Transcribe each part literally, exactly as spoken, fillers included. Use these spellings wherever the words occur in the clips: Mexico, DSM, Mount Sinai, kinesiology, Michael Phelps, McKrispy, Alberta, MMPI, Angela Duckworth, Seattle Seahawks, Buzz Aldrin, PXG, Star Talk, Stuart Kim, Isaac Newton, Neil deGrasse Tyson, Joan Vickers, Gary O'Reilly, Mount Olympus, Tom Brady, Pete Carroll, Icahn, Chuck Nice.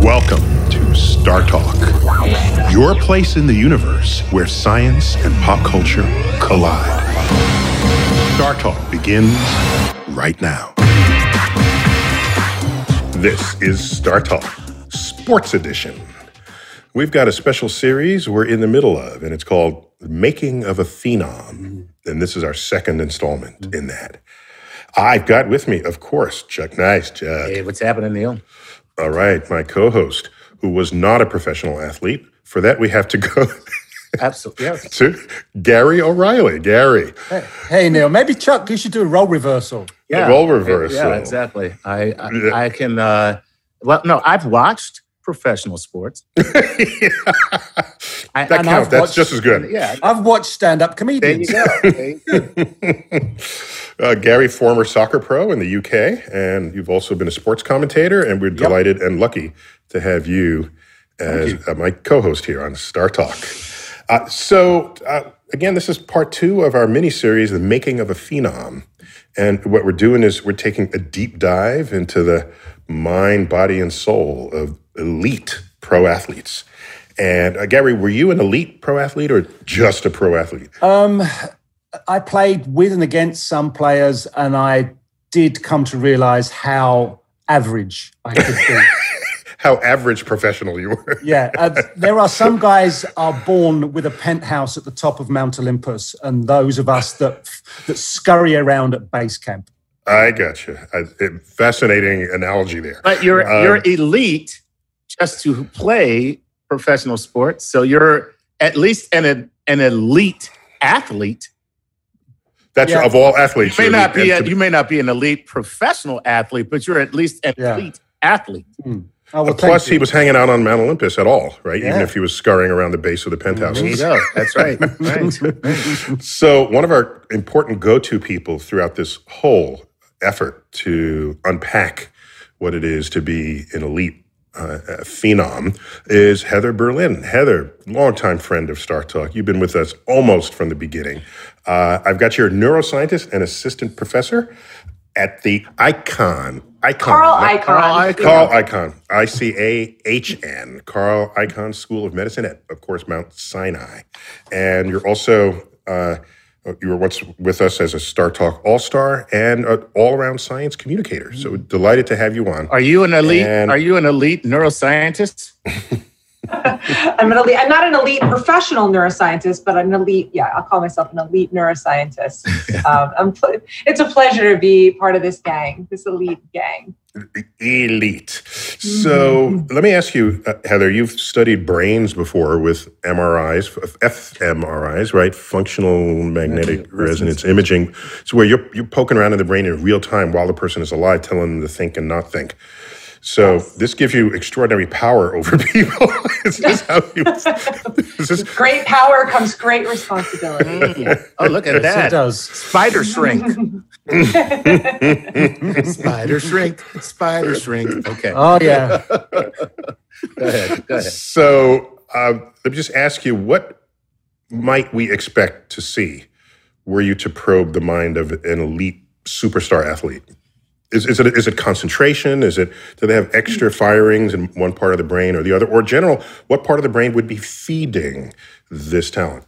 Welcome to Star Talk, your place in the universe where science and pop culture collide. Star Talk begins right now. This is Star Talk, Sports Edition. We've got a special series we're in the middle of, and it's called Making of a Phenom. And this is our second installment in that. I've got with me, of course, Chuck Nice. Chuck. Hey, what's happening, Neil? All right, my co-host, who was not a professional athlete. For that, we have to go Absolutely, yes. to Gary O'Reilly. Gary. Hey, hey, Neil, maybe, Chuck, you should do a role reversal. Yeah, a role reversal. Yeah, exactly. I I, yeah. I can, uh, well, no, I've watched professional sports. yeah. I, that counts. I've That's watched, just as good. Yeah, I've watched stand-up comedians. There you go. There you go. Uh, Gary, former soccer pro in the U K, and you've also been a sports commentator, and we're yep. delighted and lucky to have you as you. Uh, my co-host here on Star Talk. Uh, so, uh, again, this is part two of our mini-series, The Making of a Phenom. And what we're doing is we're taking a deep dive into the mind, body, and soul of elite pro athletes. And, uh, Gary, were you an elite pro athlete or just a pro athlete? Um... I played with and against some players, and I did come to realize how average I could be. How average professional you were. yeah. Uh, there are some guys are born with a penthouse at the top of Mount Olympus, and those of us that that scurry around at base camp. I got you. I, it, fascinating analogy there. But you're um, you're elite just to play professional sports, so you're at least an an elite athlete. That's yeah. of all athletes. You may, not be, a, you may not be an elite professional athlete, but you're at least an yeah. elite athlete. Mm. Oh, well, plus, he was hanging out on Mount Olympus at all, right? Yeah. Even if he was scurrying around the base of the penthouse. There you go. That's right. right. So one of our important go-to people throughout this whole effort to unpack what it is to be an elite Uh, phenom is Heather Berlin. Heather, longtime friend of Star Talk. You've been with us almost from the beginning. Uh, I've got your neuroscientist and assistant professor at the Icahn. Icahn. Carl Icahn. Carl Icahn. Icahn. I C A H N. Carl Icahn School of Medicine at, of course, Mount Sinai. And you're also, uh, you were once with us as a Star Talk All-Star and an all-around science communicator. So delighted to have you on. Are you an elite? And are you an elite neuroscientist? I'm an elite, I'm not an elite professional neuroscientist, but I'm an elite, yeah, I'll call myself an elite neuroscientist. um, I'm pl- it's a pleasure to be part of this gang, this elite gang. Elite. So mm-hmm. let me ask you, uh, Heather, you've studied brains before with M R Is, f M R Is, right? Functional magnetic resonance imaging. So where you're, you're poking around in the brain in real time while the person is alive, telling them to think and not think. So yes. This gives you extraordinary power over people. Is this how you, is this? With great power comes great responsibility. Oh, look at that. It does. Spider shrink. Spider shrink. Spider shrink. Okay. Oh, yeah. Go ahead. Go ahead. So uh, let me just ask you, what might we expect to see were you to probe the mind of an elite superstar athlete? Is, is it is it concentration? Is it do they have extra firings in one part of the brain or the other? Or general, what part of the brain would be feeding this talent?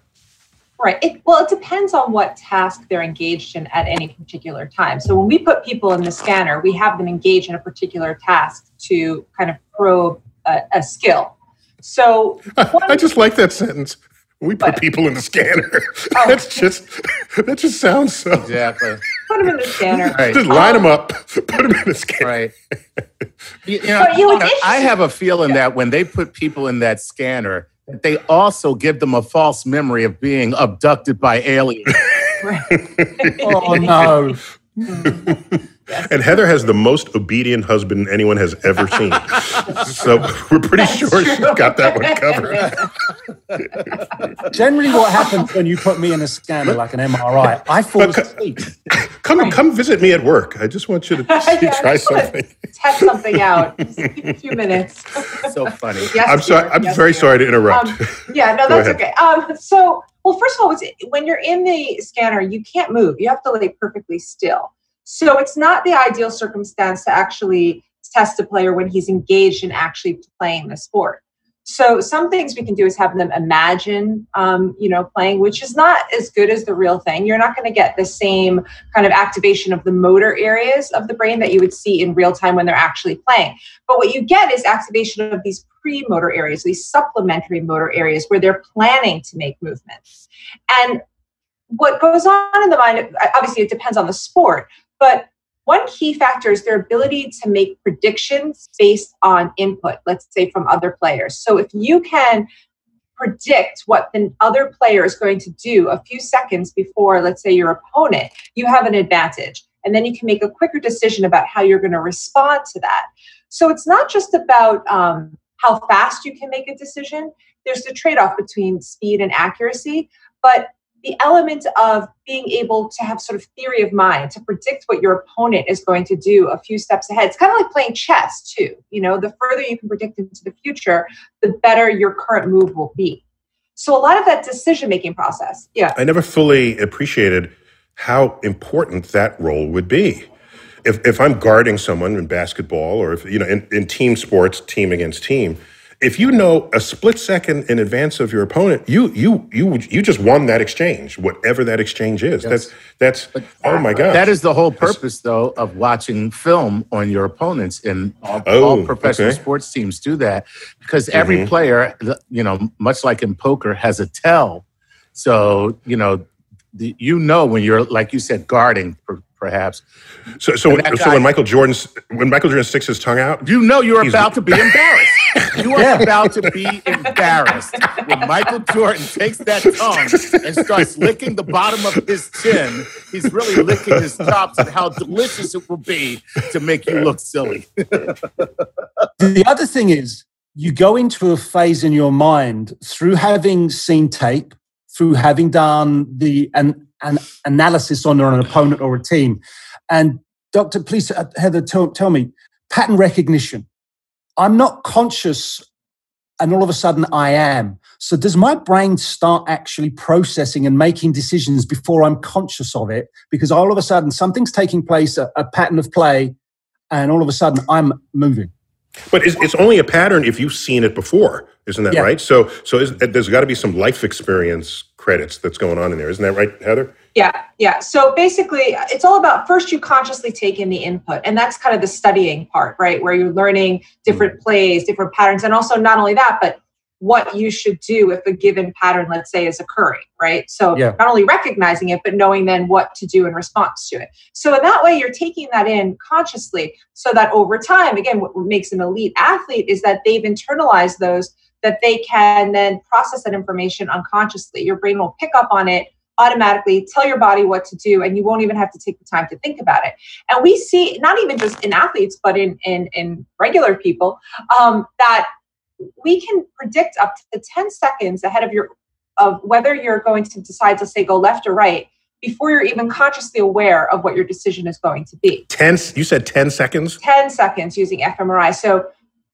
Right. It, well, it depends on what task they're engaged in at any particular time. So when we put people in the scanner, we have them engage in a particular task to kind of probe a, a skill. So I, I just like that sentence. We put what? people in the scanner. Oh. That's just that just sounds so exactly. Put them in the scanner. Right. Just line um, them up. Put them in the scanner. Right. You, you know, you know, I have a feeling yeah. that when they put people in that scanner, that they also give them a false memory of being abducted by aliens. Oh no. Yes. And Heather has the most obedient husband anyone has ever seen. So we're pretty That's sure true. She's got that one covered. Generally what happens when you put me in a scanner like an M R I, I fall but asleep. Come right. come visit me at work. I just want you to see, yeah, try something. Test something out. Just a few minutes. So funny. Yes, I'm, so, I'm yes, very dear. sorry to interrupt. Um, yeah, no, that's okay. Um, so, well, first of all, when you're in the scanner, you can't move. You have to lay perfectly still. So it's not the ideal circumstance to actually test a player when he's engaged in actually playing the sport. So some things we can do is have them imagine, um, you know, playing, which is not as good as the real thing. You're not going to get the same kind of activation of the motor areas of the brain that you would see in real time when they're actually playing. But what you get is activation of these pre-motor areas, these supplementary motor areas where they're planning to make movements. And what goes on in the mind, obviously it depends on the sport, but one key factor is their ability to make predictions based on input, let's say from other players. So if you can predict what the other player is going to do a few seconds before, let's say, your opponent, you have an advantage. And then you can make a quicker decision about how you're going to respond to that. So it's not just about um, how fast you can make a decision. There's the trade-off between speed and accuracy, but the element of being able to have sort of theory of mind, to predict what your opponent is going to do a few steps ahead. It's kind of like playing chess too. You know, the further you can predict into the future, the better your current move will be. So a lot of that decision-making process. Yeah. I never fully appreciated how important that role would be. If if I'm guarding someone in basketball or if, you know, in, in team sports, team against team, if you know a split second in advance of your opponent, you you you you just won that exchange, whatever that exchange is. Yes. That's that's oh my god. That is the whole purpose, though, of watching film on your opponents, and all, oh, all professional okay. sports teams do that because every mm-hmm. player, you know, much like in poker, has a tell. So you know, the, you know when you're, like you said, guarding. Perhaps. So, so, when, guy, so when Michael Jordan's when Michael Jordan sticks his tongue out, you know you're about to be embarrassed. You are yeah. about to be embarrassed when Michael Jordan takes that tongue and starts licking the bottom of his chin. He's really licking his chops, and how delicious it will be to make you look silly. The other thing is, you go into a phase in your mind through having seen tape, through having done the and. An analysis on an opponent or a team. And Doctor, please, uh, Heather, tell, tell me, pattern recognition. I'm not conscious and all of a sudden I am. So does my brain start actually processing and making decisions before I'm conscious of it? Because all of a sudden something's taking place, a, a pattern of play, and all of a sudden I'm moving. But it's, it's only a pattern if you've seen it before, isn't that yeah. right? So so is, there's got to be some life experience credits that's going on in there. Isn't that right, Heather? Yeah, yeah. So basically, it's all about first you consciously take in the input, and that's kind of the studying part, right, where you're learning different mm-hmm. plays, different patterns, and also not only that, but what you should do if a given pattern, let's say, is occurring, right? So yeah. not only recognizing it, but knowing then what to do in response to it. So in that way, you're taking that in consciously so that over time, again, what makes an elite athlete is that they've internalized those, that they can then process that information unconsciously. Your brain will pick up on it automatically, tell your body what to do, and you won't even have to take the time to think about it. And we see, not even just in athletes, but in in, in regular people, um, that we can predict up to ten seconds ahead of your of whether you're going to decide to say go left or right before you're even consciously aware of what your decision is going to be. Ten, you said ten seconds? ten seconds using fMRI. So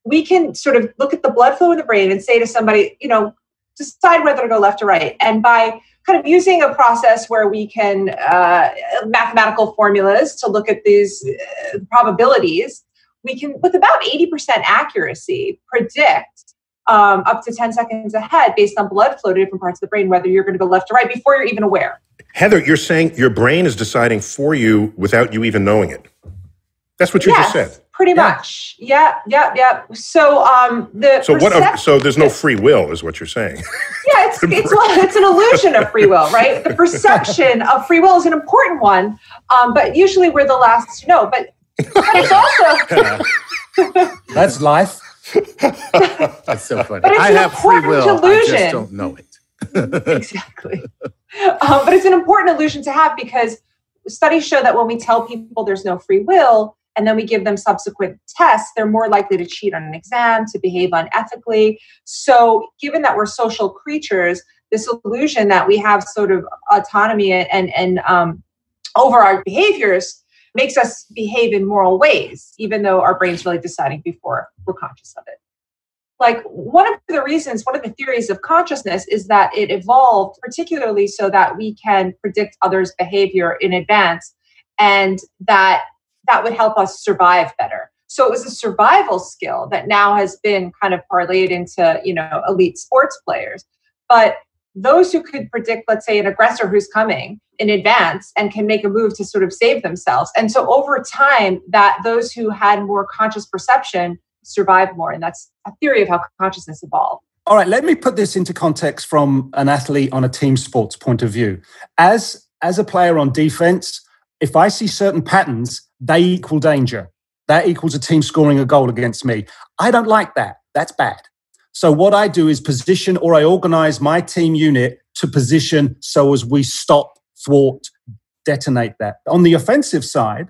we can sort of look at the blood flow in the brain and say to somebody, you know, decide whether to go left or right. And by kind of using a process where we can uh, mathematical formulas to look at these uh, probabilities, we can, with about eighty percent accuracy, predict um, up to ten seconds ahead based on blood flow to different parts of the brain, whether you're going to go left or right before you're even aware. Heather, you're saying your brain is deciding for you without you even knowing it. That's what you yes, just said. Pretty yeah. much. Yeah, yeah, yeah. So um, the so percept- what? A, so there's no free will, is what you're saying. Yeah, it's it's, it's an illusion of free will, right? The perception of free will is an important one, um, but usually we're the last to know. But but it's also that's life. That's so funny. But it's I an have free will. Illusion. I just don't know it. Exactly. Um, but it's an important illusion to have because studies show that when we tell people there's no free will, and then we give them subsequent tests, they're more likely to cheat on an exam, to behave unethically. So given that we're social creatures, this illusion that we have sort of autonomy and, and um, over our behaviors makes us behave in moral ways, even though our brain's really deciding before we're conscious of it. Like one of the reasons, one of the theories of consciousness is that it evolved particularly so that we can predict others' behavior in advance and that that would help us survive better. So it was a survival skill that now has been kind of parlayed into, you know, elite sports players. But those who could predict, let's say, an aggressor who's coming in advance and can make a move to sort of save themselves. And so over time, that those who had more conscious perception survived more. And that's a theory of how consciousness evolved. All right, let me put this into context from an athlete on a team sports point of view. As, as a player on defense, if I see certain patterns, they equal danger. That equals a team scoring a goal against me. I don't like that. That's bad. So what I do is position, or I organize my team unit to position so as we stop, thwart, detonate that. On the offensive side,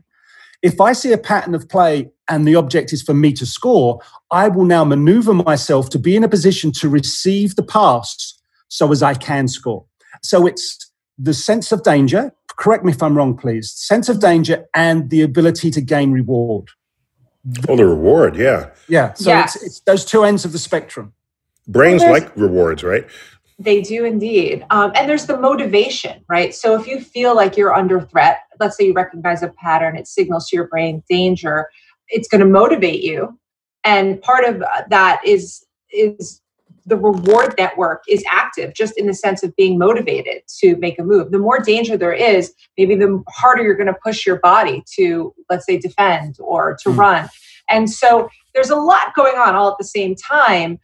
if I see a pattern of play and the object is for me to score, I will now maneuver myself to be in a position to receive the pass so as I can score. So it's the sense of danger, correct me if I'm wrong, please, sense of danger and the ability to gain reward. Oh, the reward, yeah. Yeah, so yes. it's, it's those two ends of the spectrum. Brains well, like rewards, right? They do indeed. Um, and there's the motivation, right? So if you feel like you're under threat, let's say you recognize a pattern, it signals to your brain danger, it's going to motivate you. And part of that is is... the reward network is active just in the sense of being motivated to make a move. The more danger there is, maybe the harder you're going to push your body to, let's say, defend or to mm. run. And so there's a lot going on all at the same time.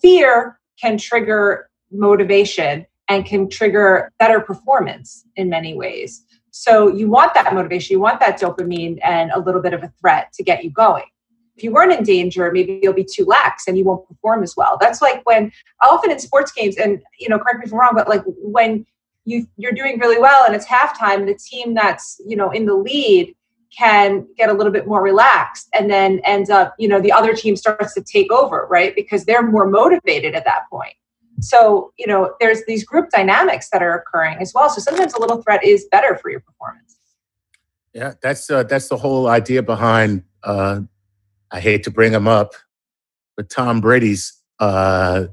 Fear can trigger motivation and can trigger better performance in many ways. So you want that motivation, you want that dopamine and a little bit of a threat to get you going. If you weren't in danger, maybe you'll be too lax and you won't perform as well. That's like when, often in sports games, and you know, correct me if I'm wrong, but like when you, you're doing really well and it's halftime, the team that's, you know, in the lead can get a little bit more relaxed and then ends up, you know, the other team starts to take over, right? Because they're more motivated at that point. So, you know, there's these group dynamics that are occurring as well. So sometimes a little threat is better for your performance. Yeah, that's uh, that's the whole idea behind... Uh, I hate to bring him up, but Tom Brady's... Uh,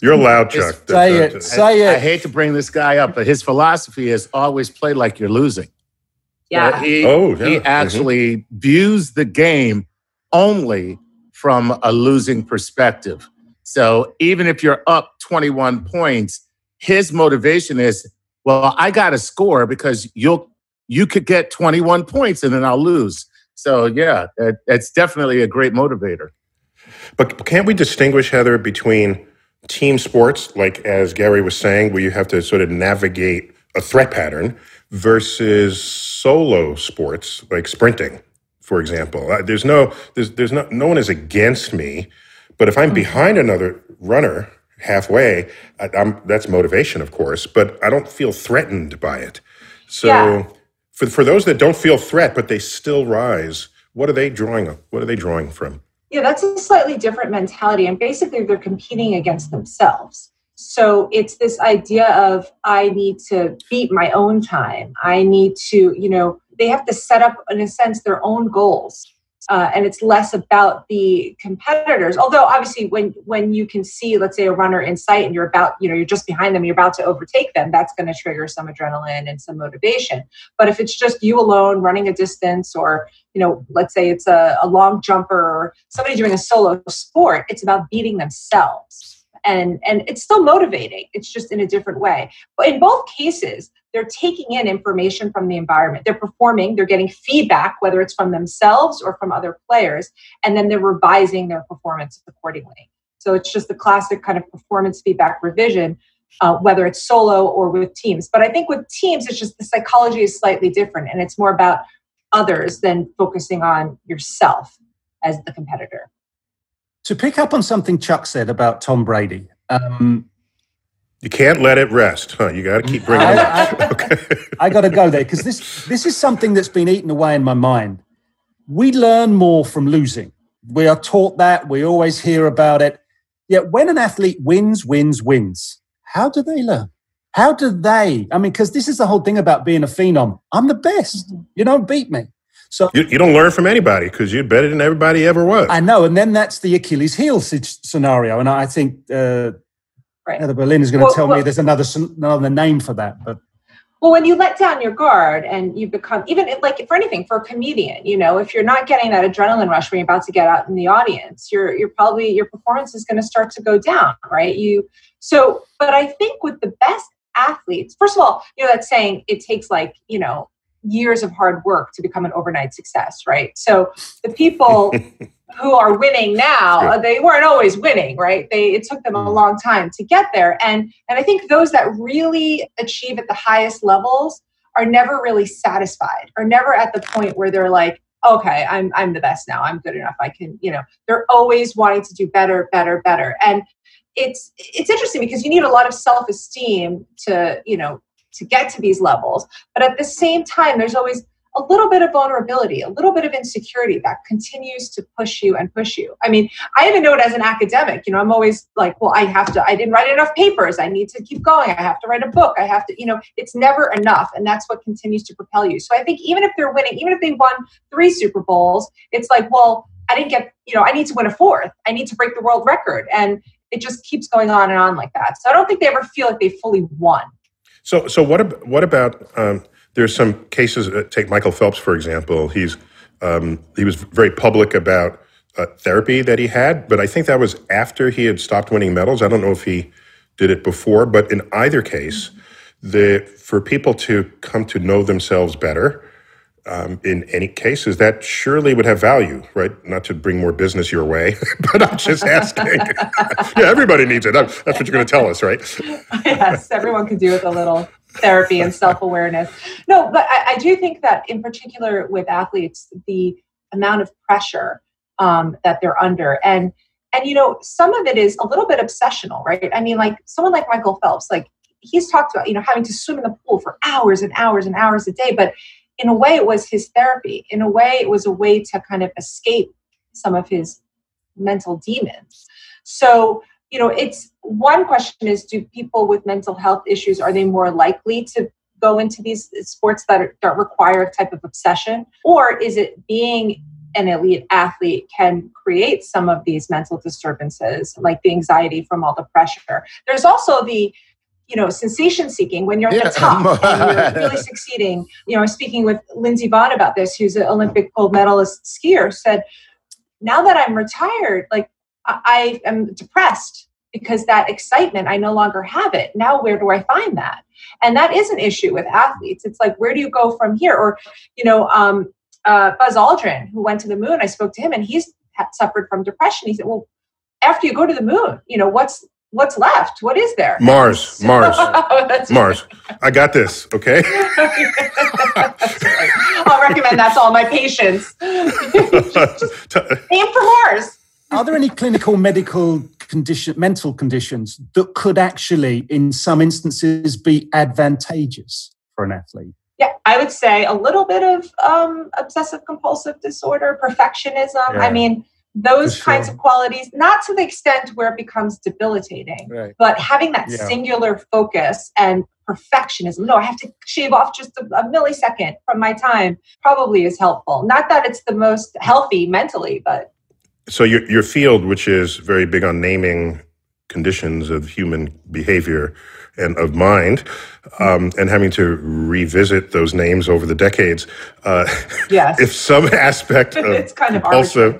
You're loud, Chuck. Say it, say it. I hate to bring this guy up, but his philosophy is always play like you're losing. Yeah. He, oh, yeah. he actually mm-hmm. views the game only from a losing perspective. So even if you're up twenty-one points, his motivation is, well, I got to score because you'll... you could get twenty-one points and then I'll lose. So yeah, that, that's definitely a great motivator. But can't we distinguish, Heather, between team sports, like as Gary was saying, where you have to sort of navigate a threat pattern, versus solo sports like sprinting, for example? There's no, there's, there's not, no one is against me, but if I'm mm-hmm. behind another runner halfway, I, I'm, that's motivation, of course, but I don't feel threatened by it. So yeah. for for those that don't feel threat, but they still rise, what are they drawing? What are they drawing from? Yeah, that's a slightly different mentality. And basically, they're competing against themselves. So it's this idea of, I need to beat my own time. I need to, you know, they have to set up, in a sense, their own goals. Uh, and it's less about the competitors. Although, obviously, when when you can see, let's say, a runner in sight and you're about, you know, you're just behind them, you're about to overtake them, that's going to trigger some adrenaline and some motivation. But if it's just you alone running a distance, or, you know, let's say it's a, a long jumper or somebody doing a solo sport, it's about beating themselves. And, and it's still motivating. It's just in a different way. But in both cases, they're taking in information from the environment. They're performing, they're getting feedback, whether it's from themselves or from other players, and then they're revising their performance accordingly. So it's just the classic kind of performance feedback revision, uh, whether it's solo or with teams. But I think with teams, it's just the psychology is slightly different, and it's more about others than focusing on yourself as the competitor. To pick up on something Chuck said about Tom Brady, um, you can't let it rest, huh? You got to keep bringing it up. Okay. I got to go there because this this is something that's been eaten away in my mind. We learn more from losing. We are taught that. We always hear about it. Yet when an athlete wins, wins, wins, how do they learn? How do they? I mean, because this is the whole thing about being a phenom. I'm the best. You don't beat me. So you, you don't learn from anybody because you're better than everybody ever was. I know. And then that's the Achilles heel scenario. And I think uh, right. Heather Berlin is going to well, tell well, me there's another another name for that. But well, when you let down your guard and you become, even like for anything, for a comedian, you know, if you're not getting that adrenaline rush when you're about to get out in the audience, you're you're probably, your performance is going to start to go down, right? You so, but I think with the best athletes, first of all, you know, that's saying it takes like, you know, years of hard work to become an overnight success, right? So the people who are winning now, they weren't always winning, right? They, it took them a long time to get there. And, and I think those that really achieve at the highest levels are never really satisfied, or never at the point where they're like, okay, I'm, I'm the best now. I'm good enough. I can, you know, they're always wanting to do better, better, better. And it's, it's interesting because you need a lot of self-esteem to, you know, to get to these levels. But at the same time, there's always a little bit of vulnerability, a little bit of insecurity that continues to push you and push you. I mean, I even know it as an academic, you know, I'm always like, well, I have to, I didn't write enough papers. I need to keep going. I have to write a book. I have to, you know, it's never enough. And that's what continues to propel you. So I think even if they're winning, even if they won three Super Bowls, it's like, well, I didn't get, you know, I need to win a fourth. I need to break the world record. And it just keeps going on and on like that. So I don't think they ever feel like they fully won. So, so what? Ab- what about? Um, there's some cases. Uh, take Michael Phelps for example. He's um, he was very public about uh, therapy that he had, but I think that was after he had stopped winning medals. I don't know if he did it before, but in either case, the for people to come to know themselves better, um, in any cases, that surely would have value, right? Not to bring more business your way, but I'm just asking. Yeah, everybody needs it. That's what you're going to tell us, right? Yes, everyone can do with a little therapy and self-awareness. No, but I, I do think that in particular with athletes, the amount of pressure um, that they're under, and, and, you know, some of it is a little bit obsessional, right? I mean, like someone like Michael Phelps, like he's talked about, you know, having to swim in the pool for hours and hours and hours a day, but in a way, it was his therapy. In a way, it was a way to kind of escape some of his mental demons. So, you know, it's one question is, do people with mental health issues, are they more likely to go into these sports that, are, that require a type of obsession? Or is it being an elite athlete can create some of these mental disturbances, like the anxiety from all the pressure? There's also the you know, sensation seeking when you're at yeah. the top and you're really succeeding. You know, I was speaking with Lindsey Vonn about this, who's an Olympic gold medalist skier, said, now that I'm retired, like I, I am depressed because that excitement, I no longer have it. Now, where do I find that? And that is an issue with athletes. It's like, where do you go from here? Or, you know, um, uh, Buzz Aldrin, who went to the moon, I spoke to him and he's had suffered from depression. He said, well, after you go to the moon, you know, what's what's left? What is there? Mars, so, Mars, Mars. I got this, okay? That's right. I'll recommend that to all my patients. Just aim for Mars. Are there any clinical, medical condition, mental conditions that could actually, in some instances, be advantageous for an athlete? Yeah, I would say a little bit of um, obsessive-compulsive disorder, perfectionism. Yeah. I mean, those sure. kinds of qualities, not to the extent where it becomes debilitating, right. but having that yeah. singular focus and perfectionism. No, I have to shave off just a, a millisecond from my time probably is helpful. Not that it's the most healthy mentally, but... So your your field, which is very big on naming conditions of human behavior and of mind, um, and having to revisit those names over the decades, uh, yes. if some aspect of it's kind compulsive,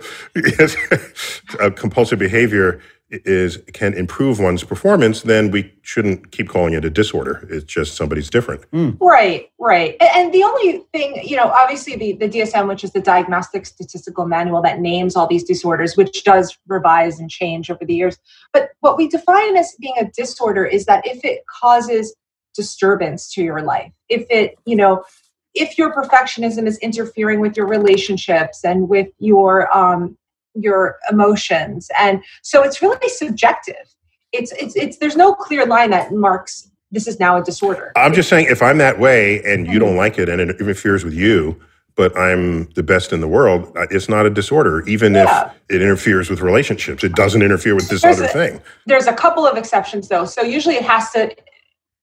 of uh, compulsive behavior is can improve one's performance, then we shouldn't keep calling it a disorder. It's just somebody's different. Mm. Right, right. And the only thing, you know, obviously the, the D S M, which is the Diagnostic Statistical Manual that names all these disorders, which does revise and change over the years. But what we define as being a disorder is that if it causes disturbance to your life, if it, you know, if your perfectionism is interfering with your relationships and with your, um, your emotions. And so it's really subjective. It's, it's, it's, there's no clear line that marks this is now a disorder. I'm just saying if I'm that way and you don't like it and it interferes with you, but I'm the best in the world, it's not a disorder, even yeah. if it interferes with relationships. It doesn't interfere with this there's other a, thing. There's a couple of exceptions though. So usually it has to,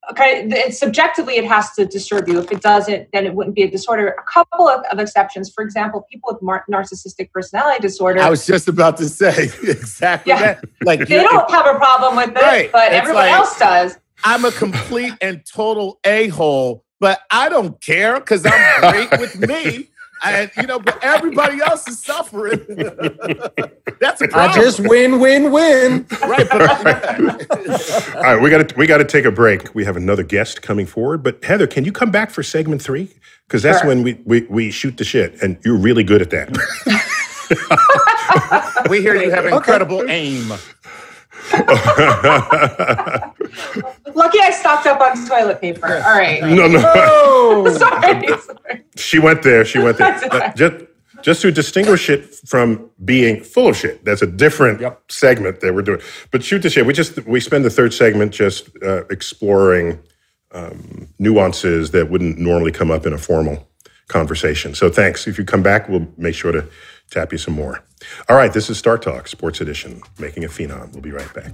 okay, it's subjectively it has to disturb you. If it doesn't, then it wouldn't be a disorder. A couple of, of exceptions, for example, people with mar- narcissistic personality disorder. I was just about to say exactly yeah. that. Like they don't have a problem with this, right. but it's everyone like, else does. I'm a complete and total a-hole, but I don't care because I'm great with me. And, you know, but everybody else is suffering. That's a problem. I just win, win, win. Right. But yeah. All right. We got to we got to take a break. We have another guest coming forward. But Heather, can you come back for segment three? Because that's sure. when we, we, we shoot the shit. And you're really good at that. We hear you have incredible okay. aim. Lucky I stocked up on toilet paper. All right. No, no. Oh. sorry, sorry. She went there. She went there. But just, just to distinguish it from being full of shit. That's a different yep. segment that we're doing. But shoot the shit. We just we spend the third segment just uh, exploring um, nuances that wouldn't normally come up in a formal conversation. So thanks. If you come back, we'll make sure to tap you some more. All right, this is Star Talk, Sports Edition, Making a Phenom. We'll be right back.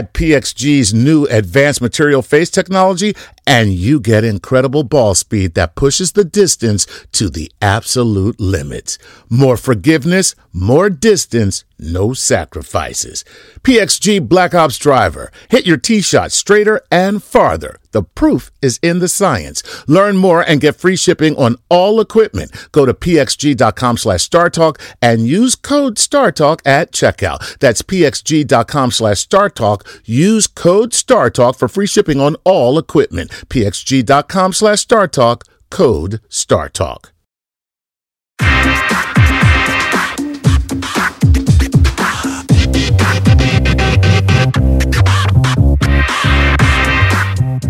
P X G's new advanced material face technology, and you get incredible ball speed that pushes the distance to the absolute limits. More forgiveness, more distance, no sacrifices. P X G Black Ops driver. Hit your tee shot straighter and farther. The proof is in the science. Learn more and get free shipping on all equipment. Go to pxg.com slash StarTalk and use code StarTalk at checkout. That's pxg.com slash StarTalk. Use code StarTalk for free shipping on all equipment. pxg.com slash StarTalk. Code StarTalk.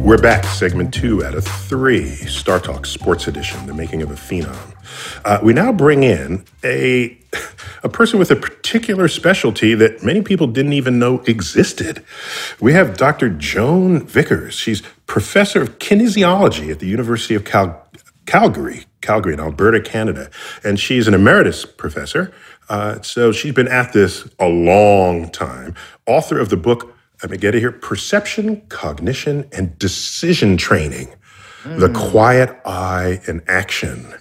We're back, segment two out of three, Star Talk Sports Edition, the making of a phenom. Uh, we now bring in a a person with a particular specialty that many people didn't even know existed. We have Doctor Joan Vickers. She's professor of kinesiology at the University of Cal- Calgary, Calgary in Alberta, Canada, and she's an emeritus professor. Uh, so she's been at this a long time, author of the book, I'm going to get it here, Perception, Cognition, and Decision Training, mm. The Quiet Eye in Action.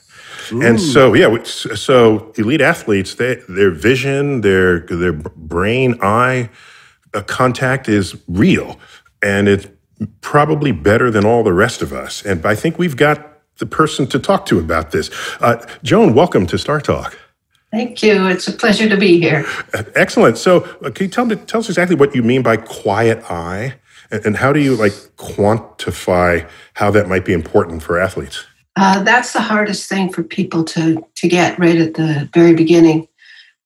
Ooh. And so, yeah, so elite athletes, they, their vision, their their brain-eye contact is real, and it's probably better than all the rest of us. And I think we've got the person to talk to about this. Uh, Joan, welcome to Star Talk. Thank you. It's a pleasure to be here. Excellent. So uh, can you tell, tell us exactly what you mean by quiet eye, and, and how do you like quantify how that might be important for athletes? Uh, that's the hardest thing for people to, to get right at the very beginning.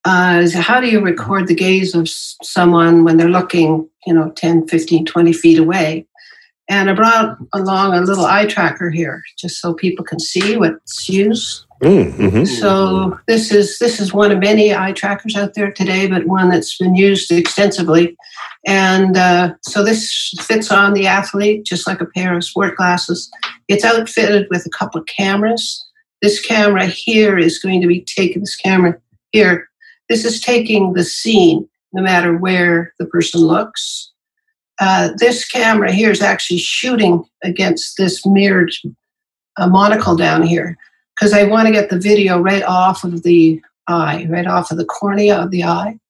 Uh, is how do you record the gaze of someone when they're looking, you know, ten, fifteen, twenty feet away? And I brought along a little eye tracker here just so people can see what's used. Mm-hmm. So this is this is one of many eye trackers out there today, but one that's been used extensively. And uh, so this fits on the athlete just like a pair of sport glasses. It's outfitted with a couple of cameras. This camera here is going to be taking this camera here. This is taking the scene, no matter where the person looks. Uh, this camera here is actually shooting against this mirrored uh, monocle down here, because I want to get the video right off of the eye, right off of the cornea of the eye.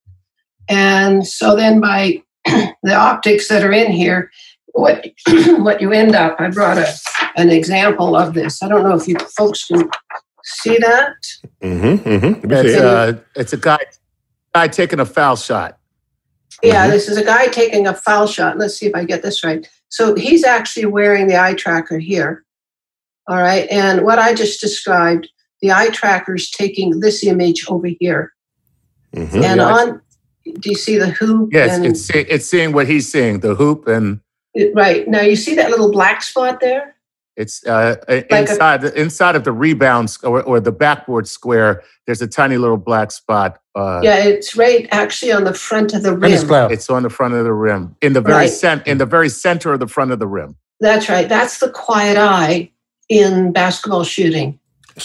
And so then by the optics that are in here, what what you end up, I brought a, an example of this. I don't know if you folks can see that. Mm-hmm, mm-hmm. It's, uh, it's a guy, guy taking a foul shot. Yeah, this is a guy taking a foul shot. Let's see if I get this right. So he's actually wearing the eye tracker here. All right. And what I just described, the eye tracker is taking this image over here. Mm-hmm. And yeah, on, do you see the hoop? Yes, and, it's, it's seeing what he's seeing, the hoop. and it, right. Now, you see that little black spot there? It's uh, like inside a, inside of the rebound or, or the backboard square, there's a tiny little black spot. Uh, yeah, it's right actually on the front of the rim. It's on the front of the rim, in the very right. cent- in the very center of the front of the rim. That's right. That's the quiet eye in basketball shooting.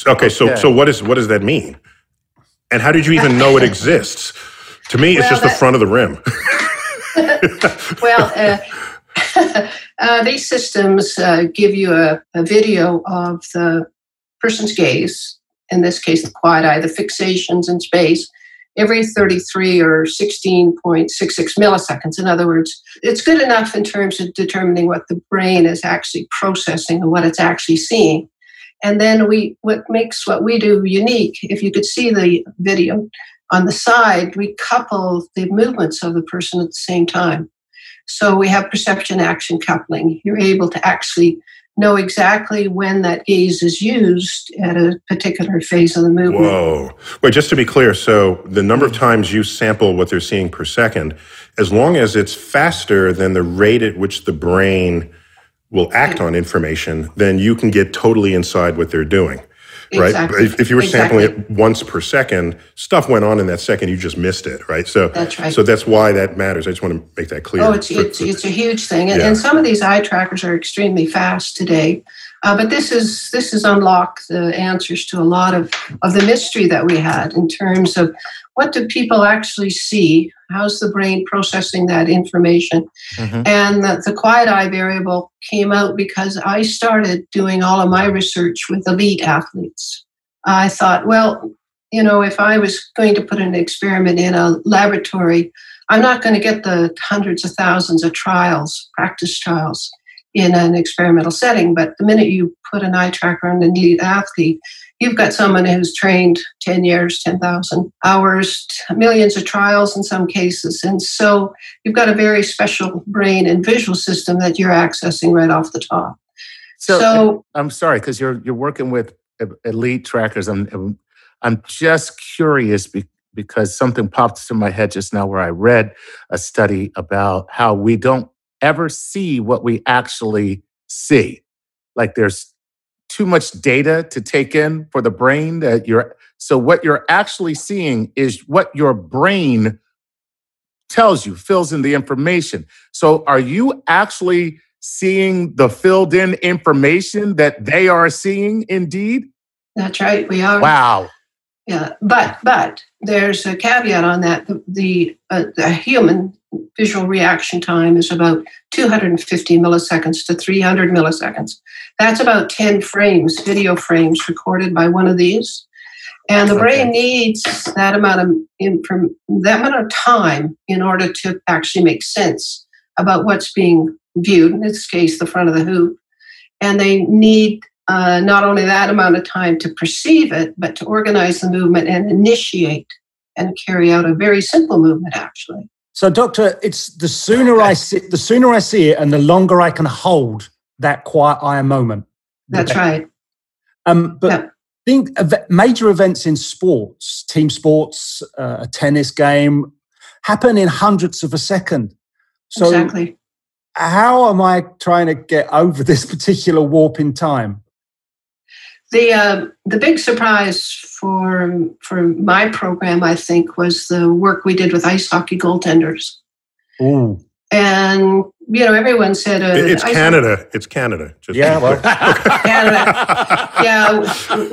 Okay, so yeah. so what is what does that mean? And how did you even know it exists? To me, it's well, just that, the front of the rim. well, uh, uh, these systems uh, give you a, a video of the person's gaze in this case, the quad eye, the fixations in space, every thirty-three or sixteen point six six milliseconds. In other words, it's good enough in terms of determining what the brain is actually processing and what it's actually seeing. And then we, what makes what we do unique, if you could see the video on the side, we couple the movements of the person at the same time. So we have perception-action coupling. You're able to actually know exactly when that gaze is used at a particular phase of the movement. Whoa. Wait, just to be clear, so the number of times you sample what they're seeing per second, as long as it's faster than the rate at which the brain will act on information, then you can get totally inside what they're doing, right? Exactly. If, if you were sampling exactly. it once per second, stuff went on in that second, you just missed it, right? So that's, right. so that's why that matters. I just want to make that clear. Oh, it's, for, it's, for, it's a huge thing. And, yeah. and some of these eye trackers are extremely fast today, uh, but this is this is unlocked the answers to a lot of, of the mystery that we had in terms of what do people actually see? How's the brain processing that information? Mm-hmm. And the, the quiet eye variable came out because I started doing all of my research with elite athletes. I thought, well, you know, if I was going to put an experiment in a laboratory, I'm not going to get the hundreds of thousands of trials, practice trials in an experimental setting. But the minute you put an eye tracker on an elite athlete, you've got someone who's trained ten years, ten thousand hours, millions of trials in some cases. And so you've got a very special brain and visual system that you're accessing right off the top. So, so I'm sorry, because you're you're working with elite trackers. I'm, I'm just curious because something popped into my head just now where I read a study about how we don't ever see what we actually see. Like there's too much data to take in for the brain that you're, so what you're actually seeing is what your brain tells you, fills in the information. So are you actually seeing the filled in information that they are seeing indeed? That's right, we are. Wow. Yeah, but but there's a caveat on that. The, the, uh, the human visual reaction time is about two hundred fifty milliseconds to three hundred milliseconds. That's about ten frames, video frames recorded by one of these. And the okay. brain needs that amount of inform- that amount of time in order to actually make sense about what's being viewed, in this case, the front of the hoop. And they need Uh, not only that amount of time to perceive it, but to organize the movement and initiate and carry out a very simple movement, actually. So, Doctor, it's the sooner I see, the sooner I see it, and the longer I can hold that quiet eye moment. That's okay. right. Um, but yeah. think of major events in sports, team sports, uh, a tennis game, happen in hundredths of a second. So exactly. How am I trying to get over this particular warp in time? The uh, the big surprise for for my program, I think, was the work we did with ice hockey goaltenders. Mm. And you know, everyone said uh, it's Canada. Hockey. It's Canada. Just yeah, well. Canada. Yeah,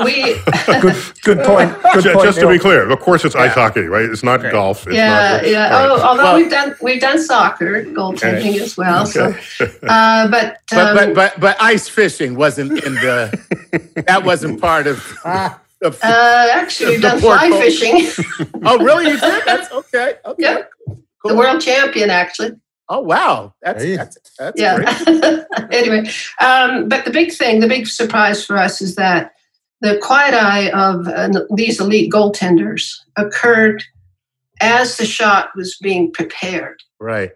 we. good, good point. Good just, point. Just to be clear, of course, it's yeah. ice hockey, right? It's not okay. golf. It's yeah, not, yeah. Right. Oh, although well, we've done we've done soccer, goaltending okay. as well. Okay. So, uh, but, um, but but but but ice fishing wasn't in the. That wasn't part of. Ah. The, uh, actually, we've done fly goal. fishing. Oh, really? You did? That's okay. Okay. Yep. Cool. The world champion, actually. Oh, wow. That's, hey. that's, that's yeah. great. Anyway, um, but the big thing, the big surprise for us is that the quiet eye of uh, these elite goaltenders occurred as the shot was being prepared. Right.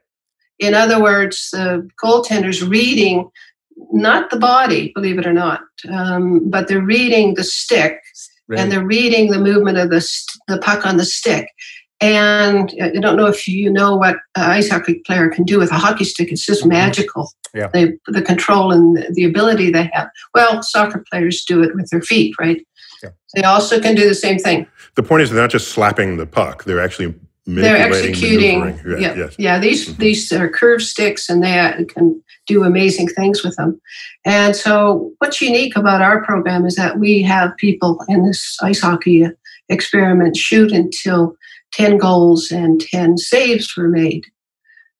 In other words, the goaltender's reading, not the body, believe it or not, um, but they're reading the stick, right. and they're reading the movement of the, st- the puck on the stick. And I don't know if you know what an ice hockey player can do with a hockey stick. It's just magical, yeah. they, the control and the ability they have. Well, soccer players do it with their feet, right? Yeah. They also can do the same thing. The point is they're not just slapping the puck. They're actually manipulating, they're executing. Maneuvering. Yeah, yeah. Yes. yeah these, mm-hmm. these are curved sticks, and they can do amazing things with them. And so what's unique about our program is that we have people in this ice hockey experiment shoot until ten goals and ten saves were made.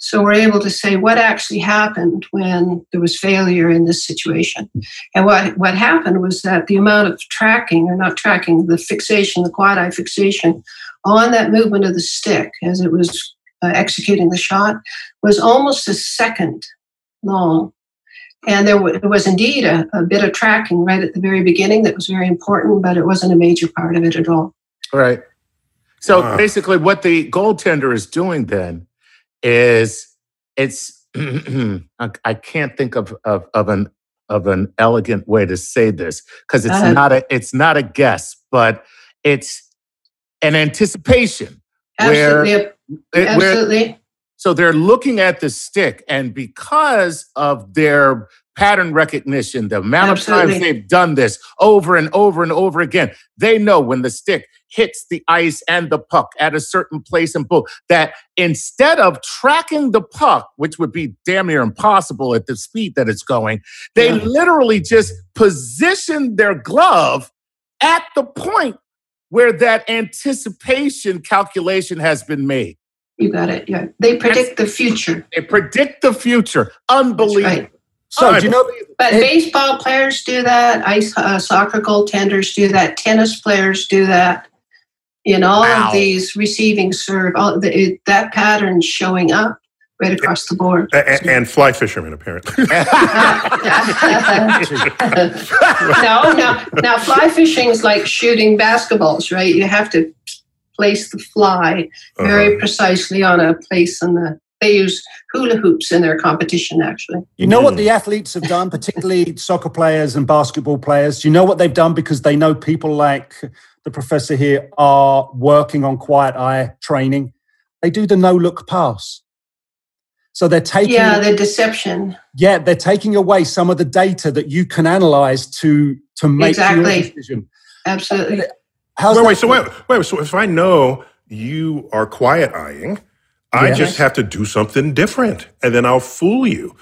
So we're able to say what actually happened when there was failure in this situation. And what, what happened was that the amount of tracking, or not tracking, the fixation, the quad-eye fixation on that movement of the stick as it was uh, executing the shot was almost a second long. And there w- was indeed a, a bit of tracking right at the very beginning that was very important, but it wasn't a major part of it at all. Right. So wow. Basically what the goaltender is doing then is it's I can't think of, of of an of an elegant way to say this because it's uh, not a it's not a guess, but it's an anticipation. Absolutely, where, absolutely. Where, so they're looking at the stick, and because of their pattern recognition, the amount absolutely. Of times they've done this over and over and over again, they know when the stick hits the ice and the puck at a certain place and boom, that instead of tracking the puck, which would be damn near impossible at the speed that it's going, they yeah. literally just position their glove at the point where that anticipation calculation has been made. You got it. Yeah. They predict That's, the future. They predict the future. Unbelievable. So, oh, do you know, but it, baseball players do that. Ice, uh, soccer goaltenders do that. Tennis players do that. In all wow. of these receiving serve, all the, it, that pattern's showing up right across the board. And, and fly fishermen, apparently. no, no. Now, fly fishing is like shooting basketballs, right? You have to place the fly very uh-huh. precisely on a place in the. They use hula hoops in their competition, actually. You know what the athletes have done, particularly soccer players and basketball players? You know what they've done? Because they know people like the professor here are working on quiet eye training. They do the no-look pass. So they're taking... Yeah, the deception. Yeah, they're taking away some of the data that you can analyze to, to make exactly. your decision. Absolutely. How's wait, wait, so wait, wait, so if I know you are quiet eyeing... I yes. just have to do something different, and then I'll fool you.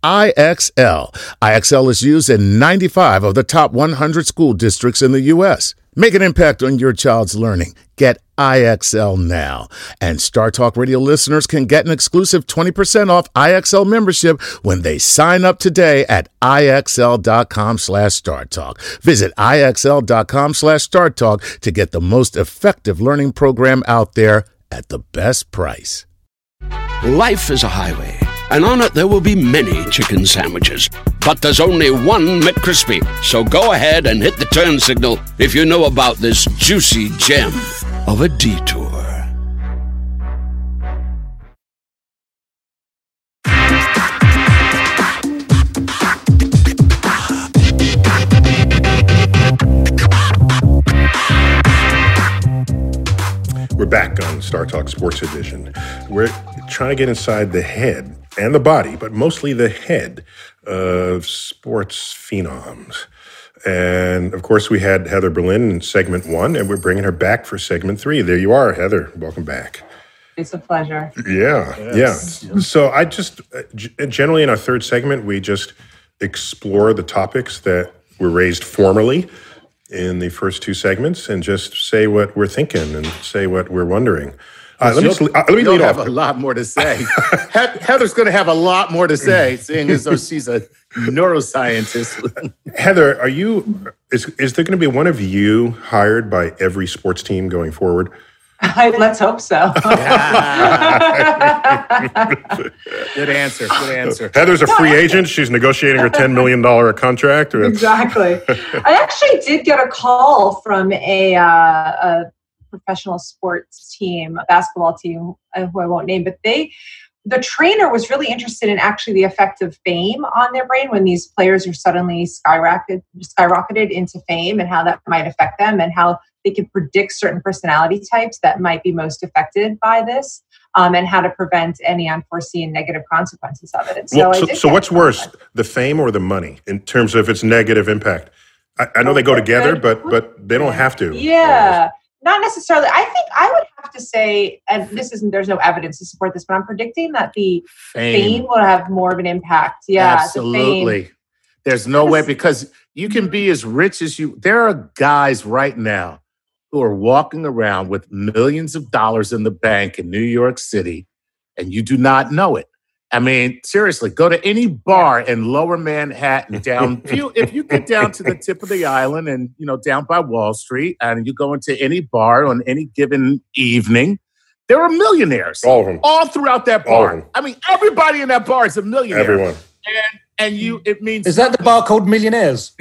I X L. I X L is used in ninety-five of the top one hundred school districts in the U S Make an impact on your child's learning. Get I X L now. And Star Talk Radio listeners can get an exclusive twenty percent off I X L membership when they sign up today at IXL.com slash Star Talk. Visit IXL.com slash Star Talk to get the most effective learning program out there at the best price. Life is a highway, and on it there will be many chicken sandwiches. But there's only one McKrispy, so go ahead and hit the turn signal if you know about this juicy gem of a detour. We're back on Star Talk Sports Edition. We're trying to get inside the head and the body, but mostly the head of sports phenoms. And, of course, we had Heather Berlin in segment one, and we're bringing her back for segment three. There you are, Heather. Welcome back. It's a pleasure. Yeah, yes. yeah. So I just, generally in our third segment, we just explore the topics that were raised formally in the first two segments and just say what we're thinking and say what we're wondering. Uh, let, me, uh, let me lead have off. A lot more to say. Heather's going to have a lot more to say, seeing as though she's a neuroscientist. Heather, are you? Is is there going to be one of you hired by every sports team going forward? I, let's hope so. Good answer. Good answer. Heather's a free agent. She's negotiating her ten million dollar contract. Exactly. I actually did get a call from a. Uh, a professional sports team, a basketball team, who I won't name, but they, the trainer was really interested in actually the effect of fame on their brain when these players are suddenly skyrocketed, skyrocketed into fame, and how that might affect them and how they can predict certain personality types that might be most affected by this, um, and how to prevent any unforeseen negative consequences of it. So, well, so, so what's worse, the fame or the money in terms of its negative impact? I, I know oh, they go together, good. but but they don't have to. Yeah. Always. Not necessarily. I think I would have to say, and this isn't, there's no evidence to support this, but I'm predicting that the fame, fame will have more of an impact. Yeah. Absolutely. The fame, There's no yes. way, because you can be as rich as you. There are guys right now who are walking around with millions of dollars in the bank in New York City, and you do not know it. I mean, seriously, go to any bar in Lower Manhattan, down if, you, if you get down to the tip of the island and, you know, down by Wall Street, and you go into any bar on any given evening, there are millionaires all, all throughout that bar. All I mean, everybody in that bar is a millionaire. Everyone. And, and you, it means... Is that the bar called Millionaires?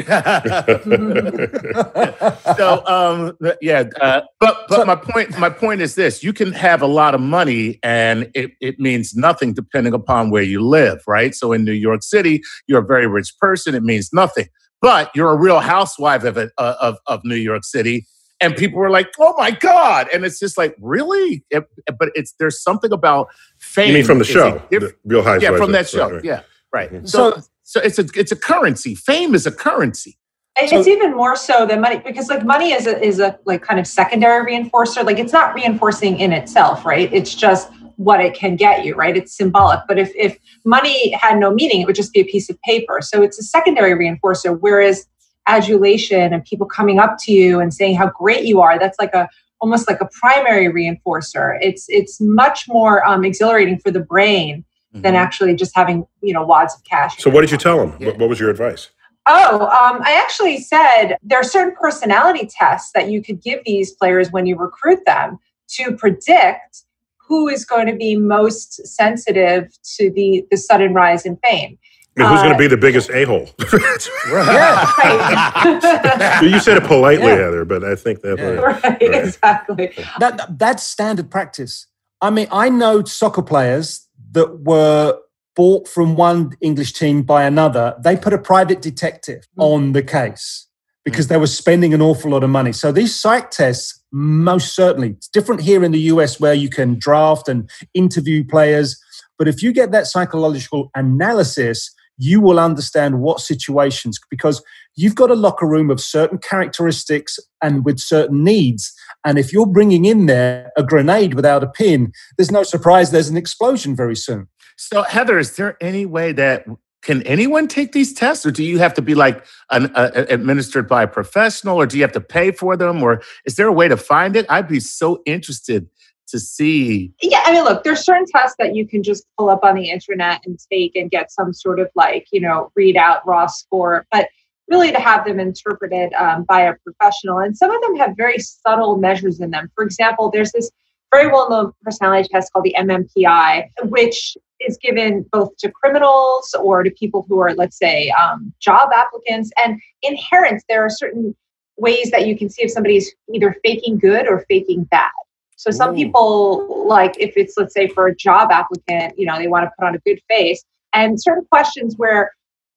so, um, yeah. Uh, but but so, my point my point is this. You can have a lot of money and it, it means nothing depending upon where you live, right? So in New York City, you're a very rich person. It means nothing. But you're a real housewife of it, uh, of, of New York City. And people were like, oh, my God. And it's just like, really? It, but it's there's something about fame. You mean from the show? Diff- the Real Housewives. Yeah, from that show. Right, right. Yeah. Right. Mm-hmm. So, so, so it's a it's a currency. Fame is a currency. It's so, even more so than money, because like money is a, is a like kind of secondary reinforcer. Like it's not reinforcing in itself, right? It's just what it can get you, right? It's symbolic. But if if money had no meaning, it would just be a piece of paper. So it's a secondary reinforcer. Whereas adulation and people coming up to you and saying how great you are, that's like a almost like a primary reinforcer. It's it's much more um, exhilarating for the brain. Mm-hmm. Than actually just having, you know, wads of cash. So what did you tell them? Yeah. What, what was your advice? Oh, um, I actually said there are certain personality tests that you could give these players when you recruit them to predict who is going to be most sensitive to the, the sudden rise in fame. I mean, who's uh, going to be the biggest a-hole? Right. You said it politely, yeah. Heather, but I think that's... Yeah. Right. Right, right, exactly. That, that's standard practice. I mean, I know soccer players... that were bought from one English team by another, they put a private detective on the case because they were spending an awful lot of money. So these psych tests, most certainly, it's different here in the U S where you can draft and interview players. But if you get that psychological analysis, you will understand what situations, because you've got a locker room of certain characteristics and with certain needs. And if you're bringing in there a grenade without a pin, there's no surprise there's an explosion very soon. So, Heather, is there any way that, can anyone take these tests? Or do you have to be like an, uh, administered by a professional? Or do you have to pay for them? Or is there a way to find it? I'd be so interested to see. Yeah, I mean, look, there's certain tests that you can just pull up on the internet and take and get some sort of like, you know, read out raw score. But really to have them interpreted um, by a professional. And some of them have very subtle measures in them. For example, there's this very well-known personality test called the M M P I, which is given both to criminals or to people who are, let's say, um, job applicants. And inherent, there are certain ways that you can see if somebody's either faking good or faking bad. So some Ooh. people, like if it's, let's say, for a job applicant, you know, they want to put on a good face. And certain questions where,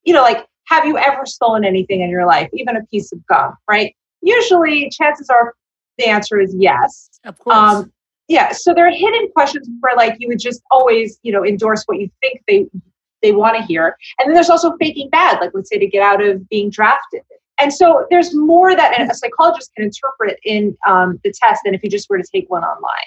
you know, like, have you ever stolen anything in your life, even a piece of gum, right? Usually, chances are the answer is yes. Of course. Um, yeah, so there are hidden questions where, like, you would just always, you know, endorse what you think they they want to hear. And then there's also faking bad, like, let's say, to get out of being drafted. And so there's more that a psychologist can interpret in um, the test than if you just were to take one online.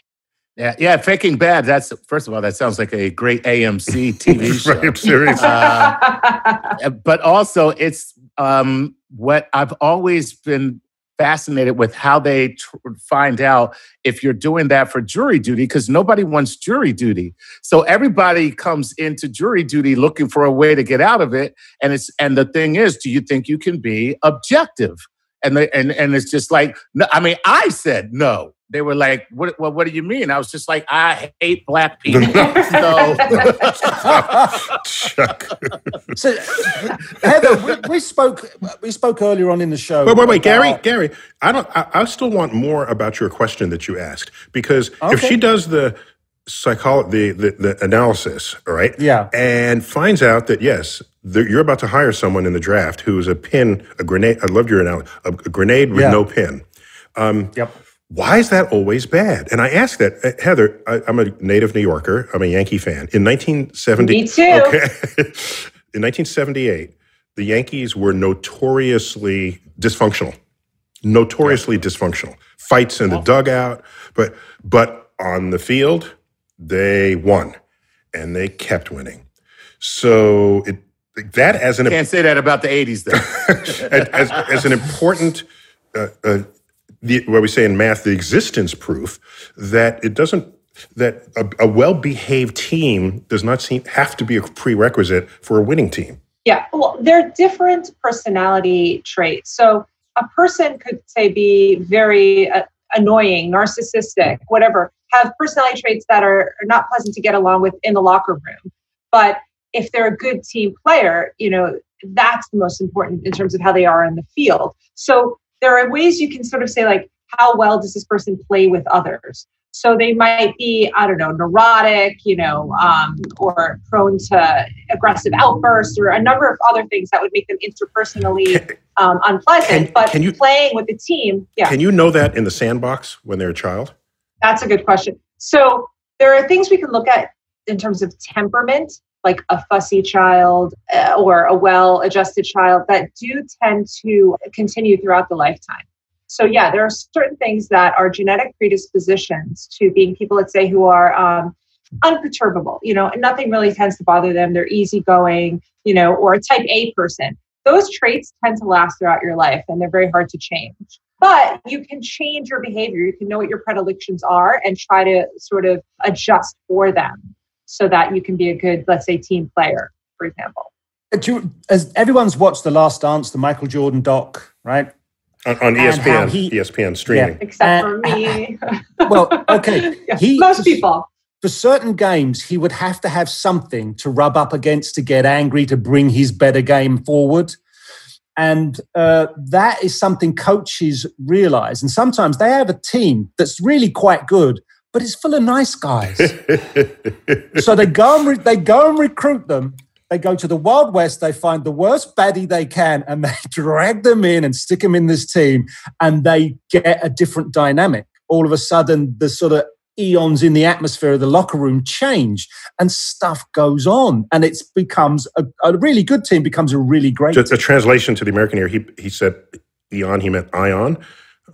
Yeah, yeah, faking bad. That's first of all, that sounds like a great A M C T V show. Right, seriously. Uh, but also, it's um, what I've always been fascinated with, how they tr- find out if you're doing that for jury duty, because nobody wants jury duty. So everybody comes into jury duty looking for a way to get out of it. And it's and the thing is, do you think you can be objective? And they, and and it's just like, no, I mean, I said no. They were like, "What? Well, what do you mean?" I was just like, "I hate black people." so, so Heather, we, we spoke. We spoke earlier on in the show. Wait, wait, wait, Gary, Gary. I don't. I, I still want more about your question that you asked, because okay. if she does the psycholo- the, the the analysis, all right, yeah, and finds out that yes. You're about to hire someone in the draft who is a pin, a grenade. I loved your analogy, a grenade with yeah. no pin. Um, yep. Why is that always bad? And I ask that, Heather, I, I'm a native New Yorker. I'm a Yankee fan. In nineteen seventy, me too. Okay, in nineteen seventy-eight, the Yankees were notoriously dysfunctional, notoriously yeah. dysfunctional. Fights in oh. the dugout, but but on the field, they won, and they kept winning. So it. that as an... Can't say that about the eighties, though. as, as an important, uh, uh, the, what we say in math, the existence proof that it doesn't, that a, a well-behaved team does not seem, have to be a prerequisite for a winning team. Yeah, well, they're different personality traits. So a person could, say, be very uh, annoying, narcissistic, whatever, have personality traits that are, are not pleasant to get along with in the locker room. But if they're a good team player, you know, that's the most important in terms of how they are in the field. So there are ways you can sort of say, like, how well does this person play with others? So they might be, I don't know, neurotic, you know, um, or prone to aggressive outbursts or a number of other things that would make them interpersonally um, unpleasant. Can, but can you, playing with the team, yeah. Can you know that in the sandbox when they're a child? That's a good question. So there are things we can look at in terms of temperament, like a fussy child uh, or a well-adjusted child that do tend to continue throughout the lifetime. So yeah, there are certain things that are genetic predispositions to being people, let's say, who are um, unperturbable, you know, and nothing really tends to bother them. They're easygoing, you know, or a type A person. Those traits tend to last throughout your life and they're very hard to change. But you can change your behavior. You can know what your predilections are and try to sort of adjust for them so that you can be a good, let's say, team player, for example. As everyone's watched The Last Dance, the Michael Jordan doc, right? On, on E S P N, he, E S P N streaming. Yeah. Except uh, for me. Well, okay. Yeah, he, most people. For certain games, he would have to have something to rub up against to get angry, to bring his better game forward. And uh, that is something coaches realize. And sometimes they have a team that's really quite good, but it's full of nice guys. So they go and re- they go and recruit them. They go to the Wild West, they find the worst baddie they can, and they drag them in and stick them in this team, and they get a different dynamic. All of a sudden, the sort of eons in the atmosphere of the locker room change, and stuff goes on, and it becomes a, a really good team, becomes a really great team. A translation to the American ear, he, he said eon, he meant ion.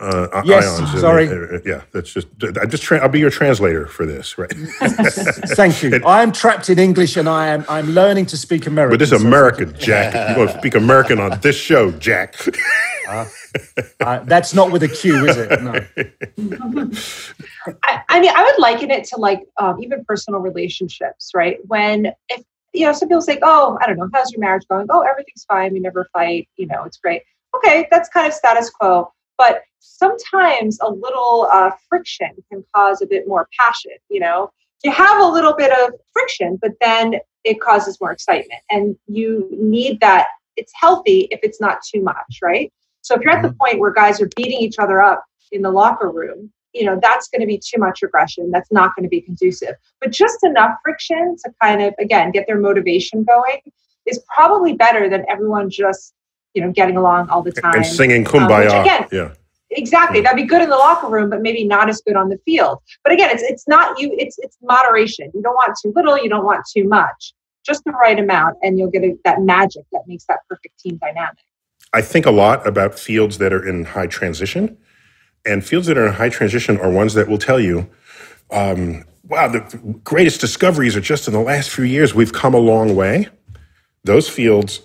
Uh, yes, ions sorry. And, uh, yeah, that's just. I just. Tra- I'll be your translator for this, right? Thank you. I am trapped in English, and I am. I'm learning to speak American. But this is American, Jack. You're going to speak American on this show, Jack. uh, uh, that's not with a Q, is it? No. I, I mean, I would liken it to like um, even personal relationships, right? When if you know, some people say, "Oh, I don't know, how's your marriage going?" "Oh, everything's fine. We never fight. You know, it's great." Okay, that's kind of status quo. But sometimes a little uh, friction can cause a bit more passion, you know. You have a little bit of friction, but then it causes more excitement. And you need that. It's healthy if it's not too much, right? So if you're at the point where guys are beating each other up in the locker room, you know, that's going to be too much aggression. That's not going to be conducive. But just enough friction to kind of, again, get their motivation going is probably better than everyone just, you know, getting along all the time. And singing Kumbaya. Um, again, yeah. Exactly. Yeah. That'd be good in the locker room, but maybe not as good on the field. But again, it's it's not you, it's it's moderation. You don't want too little, you don't want too much. Just the right amount, and you'll get a, that magic that makes that perfect team dynamic. I think a lot about fields that are in high transition. And fields that are in high transition are ones that will tell you, um, wow, the greatest discoveries are just in the last few years. We've come a long way. Those fields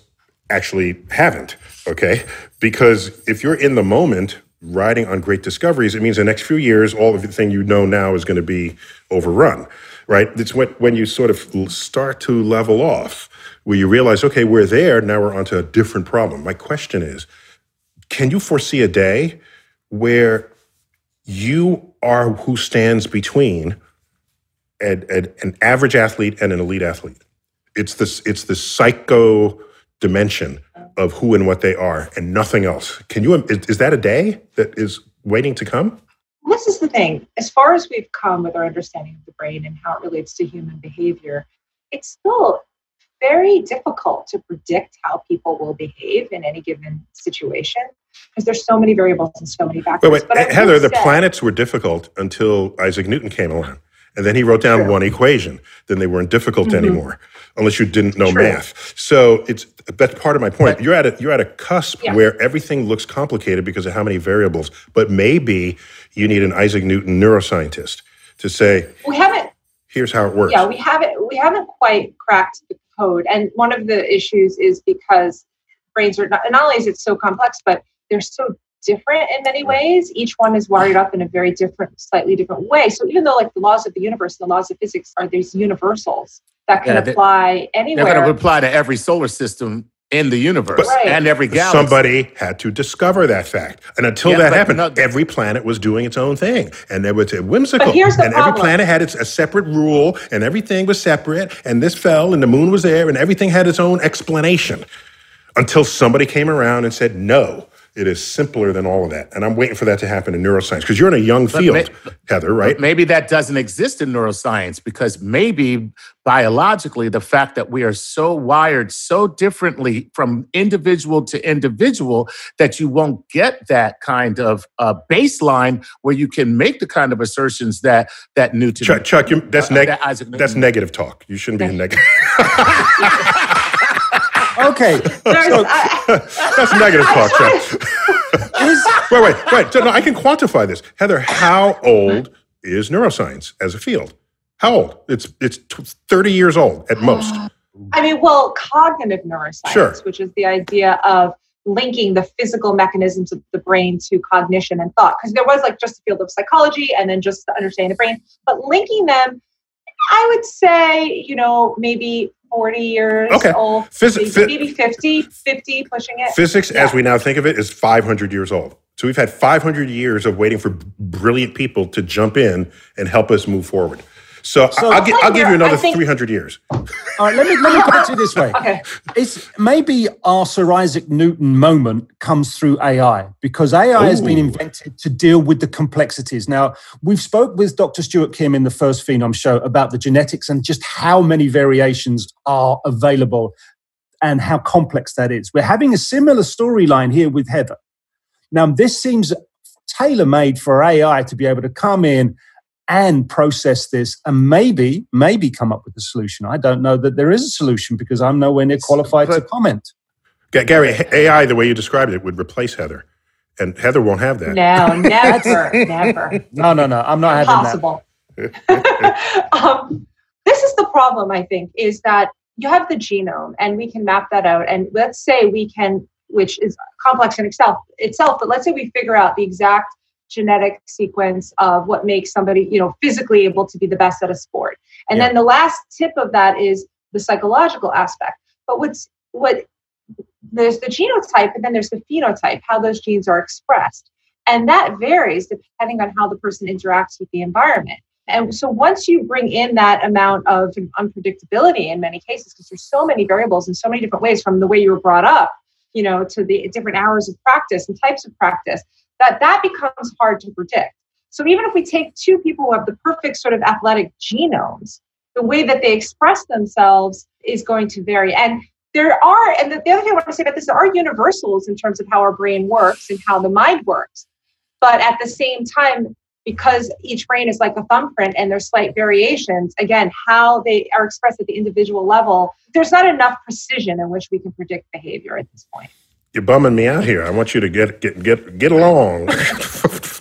actually haven't, okay? Because if you're in the moment riding on great discoveries, it means the next few years, all of the thing you know now is going to be overrun, right? It's when, when you sort of start to level off, where you realize, okay, we're there, now we're onto a different problem. My question is, can you foresee a day where you are who stands between an, an, an average athlete and an elite athlete? It's this, it's the psycho... dimension of who and what they are and nothing else. Can you, is, is that a day that is waiting to come? This is the thing. As far as we've come with our understanding of the brain and how it relates to human behavior, it's still very difficult to predict how people will behave in any given situation because there's so many variables and so many factors. Wait, wait, but Heather, the said, planets were difficult until Isaac Newton came along. And then he wrote down True. One equation. Then they weren't difficult mm-hmm. anymore, unless you didn't know True. Math. So it's that's part of my point. But, you're at a you're at a cusp yeah. where everything looks complicated because of how many variables. But maybe you need an Isaac Newton neuroscientist to say, we haven't. Here's how it works. Yeah, we haven't we haven't quite cracked the code. And one of the issues is because brains are not, not only is it so complex, but they're so different in many ways. Each one is wired up in a very different, slightly different way. So even though like the laws of the universe and the laws of physics are these universals that can yeah, they, apply anywhere. They're going to apply to every solar system in the universe right. and every galaxy. Somebody had to discover that fact. And until yeah, that happened, no, every planet was doing its own thing. And it was whimsical. But here's the and problem. Every planet had its a separate rule, and everything was separate, and this fell, and the moon was there, and everything had its own explanation. Until somebody came around and said, no, it is simpler than all of that. And I'm waiting for that to happen in neuroscience, because you're in a young field, may, Heather, right? Maybe that doesn't exist in neuroscience, because maybe biologically, the fact that we are so wired so differently from individual to individual that you won't get that kind of uh, baseline where you can make the kind of assertions that that Newton... Chuck, Chuck you're, that's, uh, neg- that Isaac Newton. That's negative talk. You shouldn't be negative. Okay. So, that's negative talk, Chuck. wait, wait, wait. So, no, I can quantify this. Heather, how old is neuroscience as a field? How old? It's it's thirty years old at most. I mean, well, cognitive neuroscience, sure. which is the idea of linking the physical mechanisms of the brain to cognition and thought. Because there was like just the field of psychology and then just the understanding of the brain. But linking them, I would say, you know, maybe... forty years okay. old, Physi- maybe fifty, fifty, pushing it. Physics, yeah. as we now think of it, is five hundred years old. So we've had five hundred years of waiting for brilliant people to jump in and help us move forward. So, so I'll, get, I'll give you another think, three hundred years. All right, let me, let me put it this way. Okay. It's maybe our Sir Isaac Newton moment comes through A I, because A I Ooh. has been invented to deal with the complexities. Now, we've spoke with Doctor Stuart Kim in the first Phenome Show about the genetics and just how many variations are available and how complex that is. We're having a similar storyline here with Heather. Now, this seems tailor-made for A I to be able to come in and process this and maybe, maybe come up with a solution. I don't know that there is a solution, because I'm nowhere near qualified to comment. Gary, A I, the way you described it, would replace Heather. And Heather won't have that. No, never, never. No, no, no. I'm not Impossible. having that. um, this is the problem, I think, is that you have the genome and we can map that out. And let's say we can, which is complex in itself, itself, but let's say we figure out the exact genetic sequence of what makes somebody, you know, physically able to be the best at a sport. And yeah. then the last tip of that is the psychological aspect. But what's what there's the genotype, and then there's the phenotype, how those genes are expressed. And that varies depending on how the person interacts with the environment. And so once you bring in that amount of unpredictability in many cases, because there's so many variables in so many different ways, from the way you were brought up, you know, to the different hours of practice and types of practice, that that becomes hard to predict. So even if we take two people who have the perfect sort of athletic genomes, the way that they express themselves is going to vary. And there are, and the, the other thing I want to say about this, there are universals in terms of how our brain works and how the mind works. But at the same time, because each brain is like a thumbprint and there's slight variations, again, how they are expressed at the individual level, there's not enough precision in which we can predict behavior at this point. You're bumming me out here. I want you to get get get get along.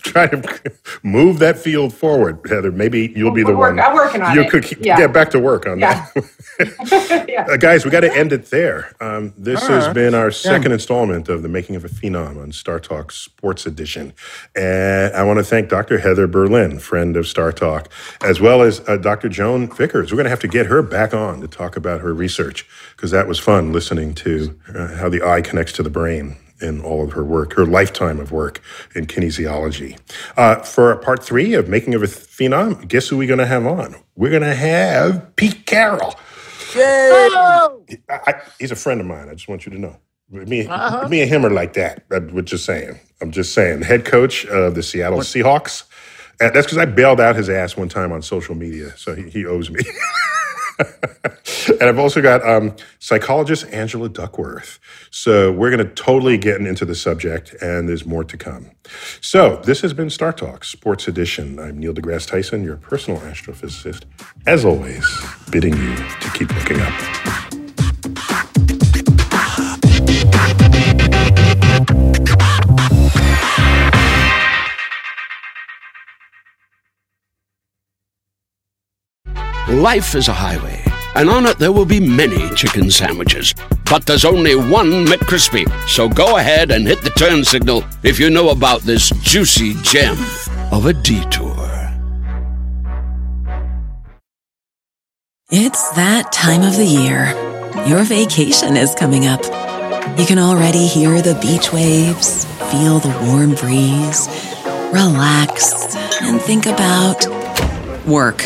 Try to move that field forward, Heather. Maybe you'll be We're the work, one. I'm working on you it. Could yeah. get back to work on yeah. that. yeah. uh, guys, we got to end it there. Um, this uh, has been our second yeah. installment of The Making of a Phenom on Star Talk Sports Edition. And I want to thank Doctor Heather Berlin, friend of Star Talk, as well as uh, Doctor Joan Vickers. We're going to have to get her back on to talk about her research, because that was fun listening to uh, how the eye connects to the brain in all of her work, her lifetime of work in kinesiology. Uh, for part three of Making of a Phenom, guess who we're going to have on? We're going to have Pete Carroll. Yay! He, I, he's a friend of mine. I just want you to know. Me, uh-huh. me and him are like that. I'm just saying. I'm just saying. Head coach of the Seattle Seahawks. And that's because I bailed out his ass one time on social media, so he, he owes me. And I've also got um, psychologist Angela Duckworth. So we're going to totally get into the subject, and there's more to come. So this has been Star Talk Sports Edition. I'm Neil deGrasse Tyson, your personal astrophysicist, as always, bidding you to keep looking up. Life is a highway, and on it there will be many chicken sandwiches. But there's only one McKrispy, so go ahead and hit the turn signal if you know about this juicy gem of a detour. It's that time of the year. Your vacation is coming up. You can already hear the beach waves, feel the warm breeze, relax, and think about work.